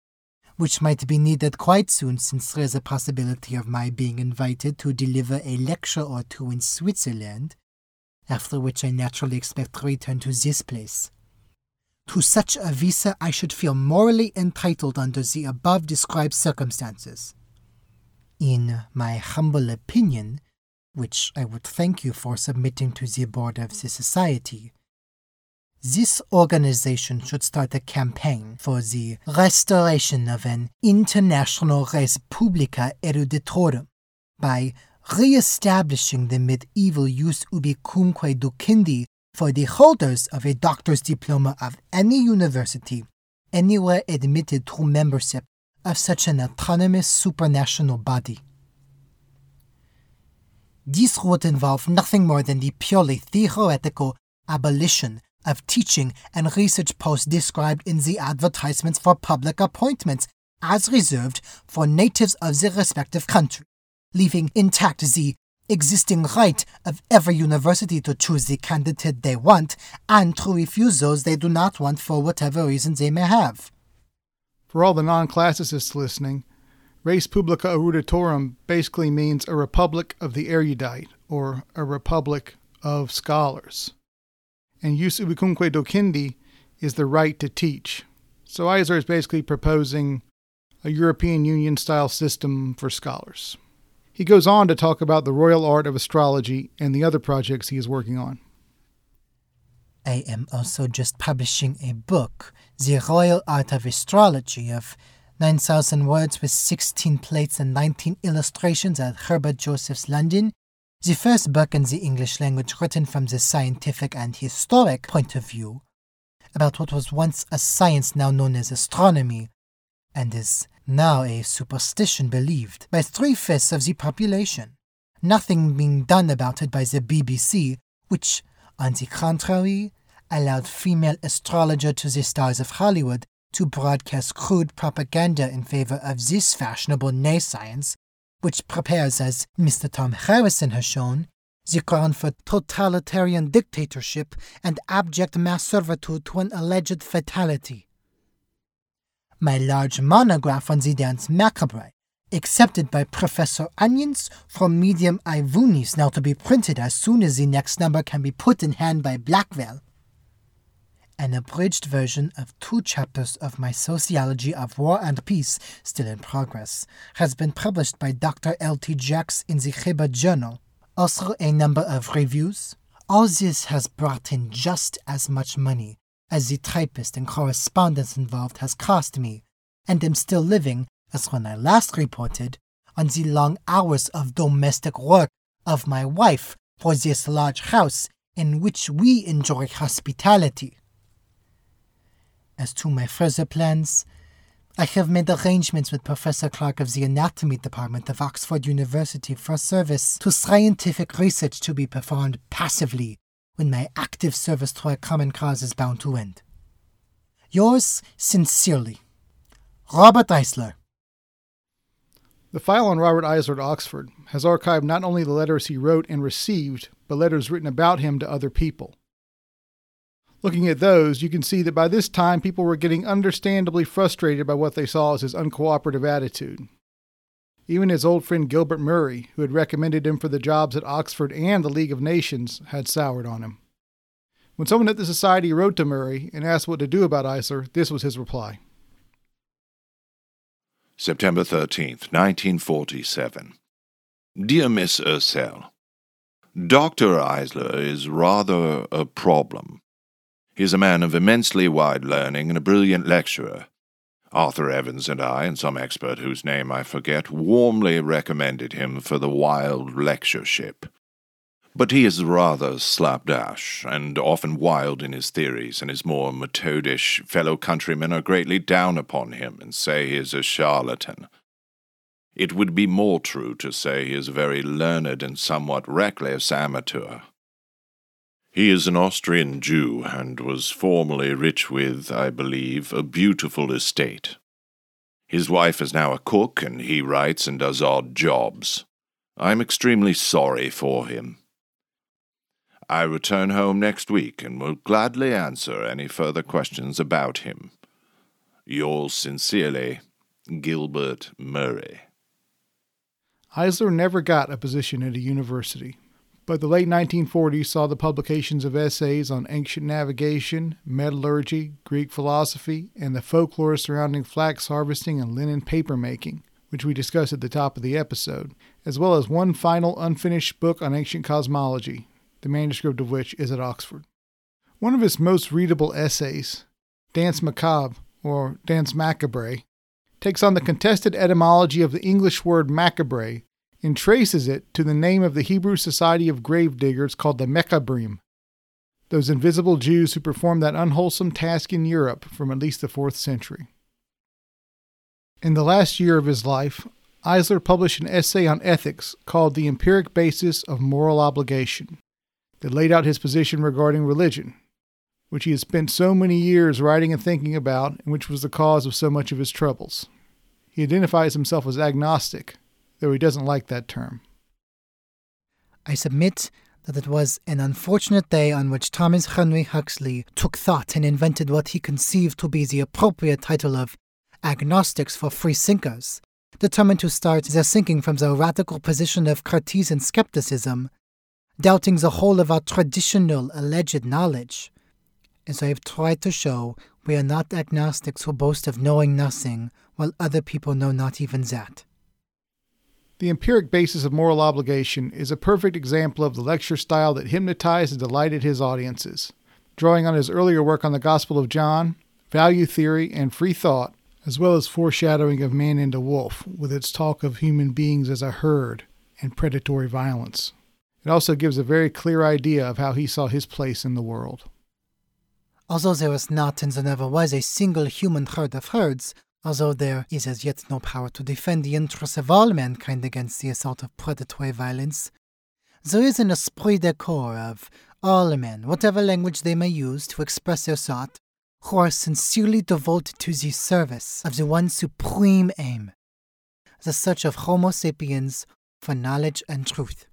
which might be needed quite soon since there is a possibility of my being invited to deliver a lecture or two in Switzerland, after which I naturally expect to return to this place. To such a visa I should feel morally entitled under the above-described circumstances. In my humble opinion, which I would thank you for submitting to the board of the Society, this organization should start a campaign for the restoration of an international res publica eruditorum by re-establishing the medieval jus ubicumque ducindi for the holders of a doctor's diploma of any university anywhere admitted to membership of such an autonomous supranational body. This would involve nothing more than the purely theoretical abolition of teaching and research posts described in the advertisements for public appointments as reserved for natives of the respective country, leaving intact the existing right of every university to choose the candidate they want and to refuse those they do not want for whatever reason they may have. For all the non-classicists listening, res publica eruditorum basically means a republic of the erudite, or a republic of scholars. And jus ubicumque docendi is the right to teach. So Eisler is basically proposing a European Union-style system for scholars. He goes on to talk about the royal art of astrology and the other projects he is working on. I am also just publishing a book, The Royal Art of Astrology, of nine thousand words with sixteen plates and nineteen illustrations at Hibbert Journal's London, the first book in the English language written from the scientific and historic point of view about what was once a science now known as astronomy and is now a superstition believed by three-fifths of the population, nothing being done about it by the B B C, which, on the contrary, allowed female astrologer to the stars of Hollywood to broadcast crude propaganda in favor of this fashionable nescience, which prepares, as Mister Tom Harrison has shown, the ground for totalitarian dictatorship and abject mass servitude to an alleged fatality. My large monograph on the dance macabre, accepted by Professor Onions from Medium Ivunis, now to be printed as soon as the next number can be put in hand by Blackwell, an abridged version of two chapters of my Sociology of War and Peace, still in progress, has been published by Doctor L T Jacks in the Hibbert Journal, also a number of reviews. All this has brought in just as much money as the typist and correspondence involved has cost me, and am still living, as when I last reported, on the long hours of domestic work of my wife for this large house in which we enjoy hospitality. As to my further plans, I have made arrangements with Professor Clark of the Anatomy Department of Oxford University for service to scientific research to be performed passively when my active service to our common cause is bound to end. Yours sincerely, Robert Eisler. The file on Robert Eisler at Oxford has archived not only the letters he wrote and received, but letters written about him to other people. Looking at those, you can see that by this time people were getting understandably frustrated by what they saw as his uncooperative attitude. Even his old friend Gilbert Murray, who had recommended him for the jobs at Oxford and the League of Nations, had soured on him. When someone at the Society wrote to Murray and asked what to do about Eisler, this was his reply. September thirteenth, nineteen forty-seven. Dear Miss Ursell, Doctor Eisler is rather a problem. He is a man of immensely wide learning and a brilliant lecturer. Arthur Evans and I, and some expert whose name I forget, warmly recommended him for the Wilde Lectureship. But he is rather slapdash, and often wild in his theories, and his more methodish fellow countrymen are greatly down upon him and say he is a charlatan. It would be more true to say he is a very learned and somewhat reckless amateur. He is an Austrian Jew, and was formerly rich with, I believe, a beautiful estate. His wife is now a cook, and he writes and does odd jobs. I am extremely sorry for him. I return home next week and will gladly answer any further questions about him. Yours sincerely, Gilbert Murray. Eisler never got a position at a university, but the late nineteen forties saw the publications of essays on ancient navigation, metallurgy, Greek philosophy, and the folklore surrounding flax harvesting and linen paper making, which we discussed at the top of the episode, as well as one final unfinished book on ancient cosmology, the manuscript of which is at Oxford. One of his most readable essays, Danse Macabre, or Danse Macabre, takes on the contested etymology of the English word macabre and traces it to the name of the Hebrew society of gravediggers called the Mechabrim, those invisible Jews who performed that unwholesome task in Europe from at least the fourth century. In the last year of his life, Eisler published an essay on ethics called The Empiric Basis of Moral Obligation, that laid out his position regarding religion, which he had spent so many years writing and thinking about, and which was the cause of so much of his troubles. He identifies himself as agnostic, though he doesn't like that term. I submit that it was an unfortunate day on which Thomas Henry Huxley took thought and invented what he conceived to be the appropriate title of Agnostics for Free Thinkers, determined to start their thinking from the radical position of Cartesian skepticism, doubting the whole of our traditional alleged knowledge. As I have tried to show, we are not agnostics who boast of knowing nothing, while other people know not even that. The empiric basis of moral obligation is a perfect example of the lecture style that hypnotized and delighted his audiences, drawing on his earlier work on the Gospel of John, value theory, and free thought, as well as foreshadowing of man into wolf, with its talk of human beings as a herd and predatory violence. It also gives a very clear idea of how he saw his place in the world. Although there is not and there never was a single human herd of herds, although there is as yet no power to defend the interests of all mankind against the assault of predatory violence, there is an esprit de corps of all men, whatever language they may use to express their thought, who are sincerely devoted to the service of the one supreme aim, the search of Homo sapiens for knowledge and truth.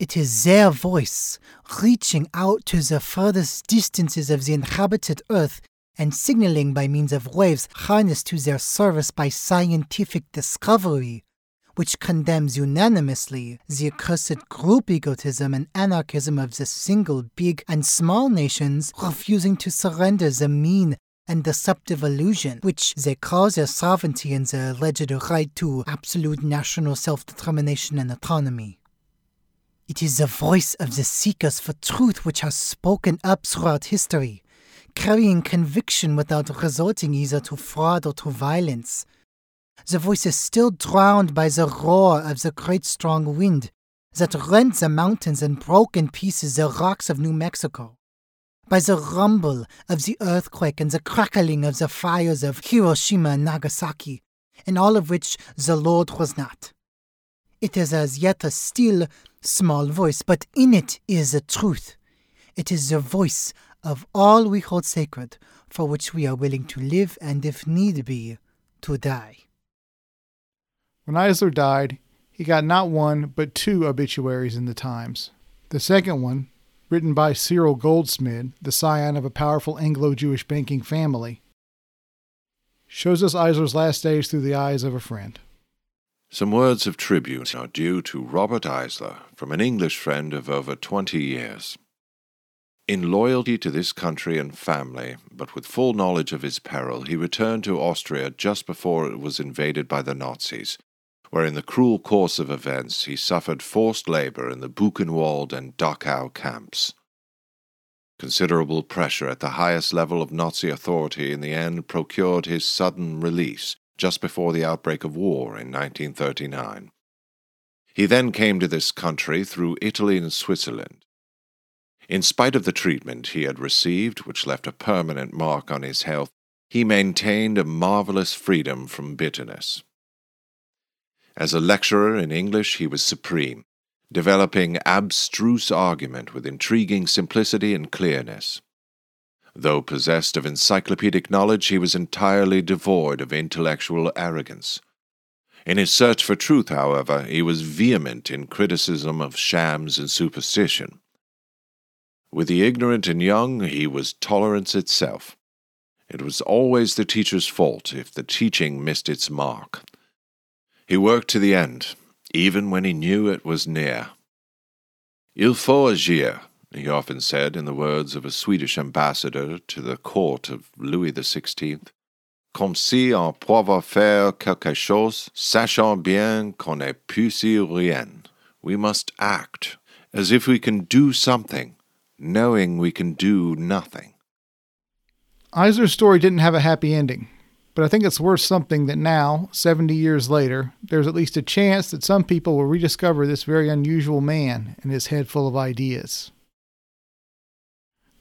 It is their voice reaching out to the furthest distances of the inhabited earth and signaling by means of waves harnessed to their service by scientific discovery, which condemns unanimously the accursed group egotism and anarchism of the single big and small nations, refusing to surrender the mean and deceptive illusion which they call their sovereignty and their alleged right to absolute national self-determination and autonomy. It is the voice of the seekers for truth which has spoken up throughout history, carrying conviction without resorting either to fraud or to violence. The voice is still drowned by the roar of the great strong wind that rent the mountains and broke in pieces the rocks of New Mexico, by the rumble of the earthquake and the crackling of the fires of Hiroshima and Nagasaki, in all of which the Lord was not. It is as yet a still, small voice, but in it is the truth. It is the voice of all we hold sacred, for which we are willing to live and, if need be, to die. When Eisler died, he got not one, but two obituaries in the Times. The second one, written by Cyril Goldsmith, the scion of a powerful Anglo-Jewish banking family, shows us Eisler's last days through the eyes of a friend. Some words of tribute are due to Robert Eisler from an English friend of over twenty years. In loyalty to this country and family, but with full knowledge of his peril, he returned to Austria just before it was invaded by the Nazis, where in the cruel course of events he suffered forced labor in the Buchenwald and Dachau camps. Considerable pressure at the highest level of Nazi authority in the end procured his sudden release, just before the outbreak of war in nineteen thirty-nine. He then came to this country through Italy and Switzerland. In spite of the treatment he had received, which left a permanent mark on his health, he maintained a marvelous freedom from bitterness. As a lecturer in English, he was supreme, developing abstruse argument with intriguing simplicity and clearness. Though possessed of encyclopedic knowledge, he was entirely devoid of intellectual arrogance. In his search for truth, however, he was vehement in criticism of shams and superstition. With the ignorant and young, he was tolerance itself. It was always the teacher's fault if the teaching missed its mark. He worked to the end, even when he knew it was near. Il faut agir, he often said in the words of a Swedish ambassador to the court of Louis the Sixteenth, comme si on pouvait faire quelque chose, sachant bien qu'on ne peut sur rien. We must act, as if we can do something, knowing we can do nothing. Eisler's story didn't have a happy ending, but I think it's worth something that now, seventy years later, there's at least a chance that some people will rediscover this very unusual man and his head full of ideas.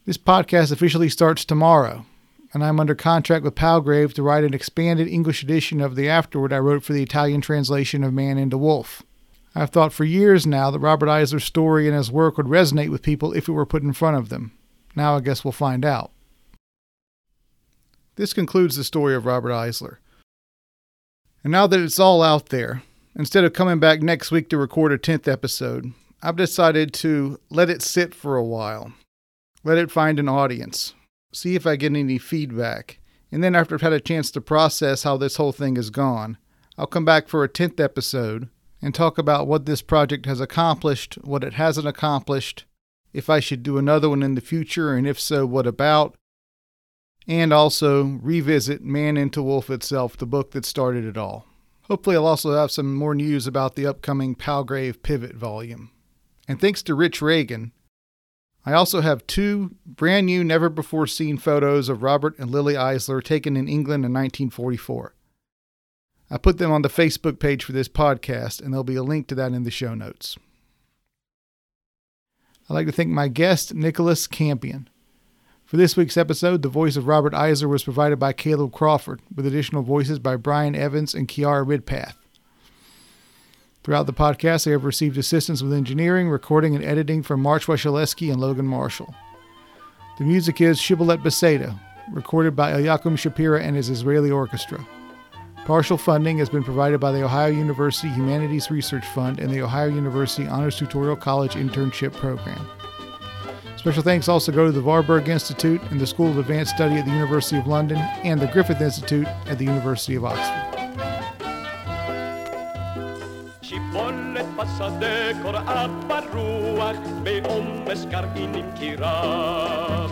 This podcast officially starts tomorrow, and I'm under contract with Palgrave to write an expanded English edition of the afterword I wrote for the Italian translation of Man into Wolf. I've thought for years now that Robert Eisler's story and his work would resonate with people if it were put in front of them. Now I guess we'll find out. This concludes the story of Robert Eisler. And now that it's all out there, instead of coming back next week to record a tenth episode, I've decided to let it sit for a while. Let it find an audience, see if I get any feedback, and then after I've had a chance to process how this whole thing has gone, I'll come back for a tenth episode and talk about what this project has accomplished, what it hasn't accomplished, if I should do another one in the future, and if so, what about, and also revisit Man into Wolf itself, the book that started it all. Hopefully I'll also have some more news about the upcoming Palgrave Pivot volume. And thanks to Rich Reagan, I also have two brand new, never-before-seen photos of Robert and Lilly Eisler taken in England in nineteen forty-four. I put them on the Facebook page for this podcast, and there'll be a link to that in the show notes. I'd like to thank my guest, Nicholas Campion. For this week's episode, the voice of Robert Eisler was provided by Caleb Crawford, with additional voices by Brian Evans and Kiara Ridpath. Throughout the podcast, they have received assistance with engineering, recording, and editing from March Wasilewski and Logan Marshall. The music is Shibboleth Beseda, recorded by Eliakim Shapira and his Israeli orchestra. Partial funding has been provided by the Ohio University Humanities Research Fund and the Ohio University Honors Tutorial College Internship Program. Special thanks also go to the Warburg Institute and the School of Advanced Study at the University of London and the Griffith Institute at the University of Oxford. Passade korát barúak, be omeskar inim kirab.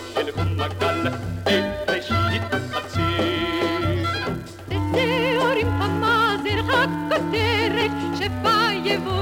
el umagdal be reshit hatzir. Teorim hamazer hakoterek shefa yevu.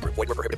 Group. Void where prohibited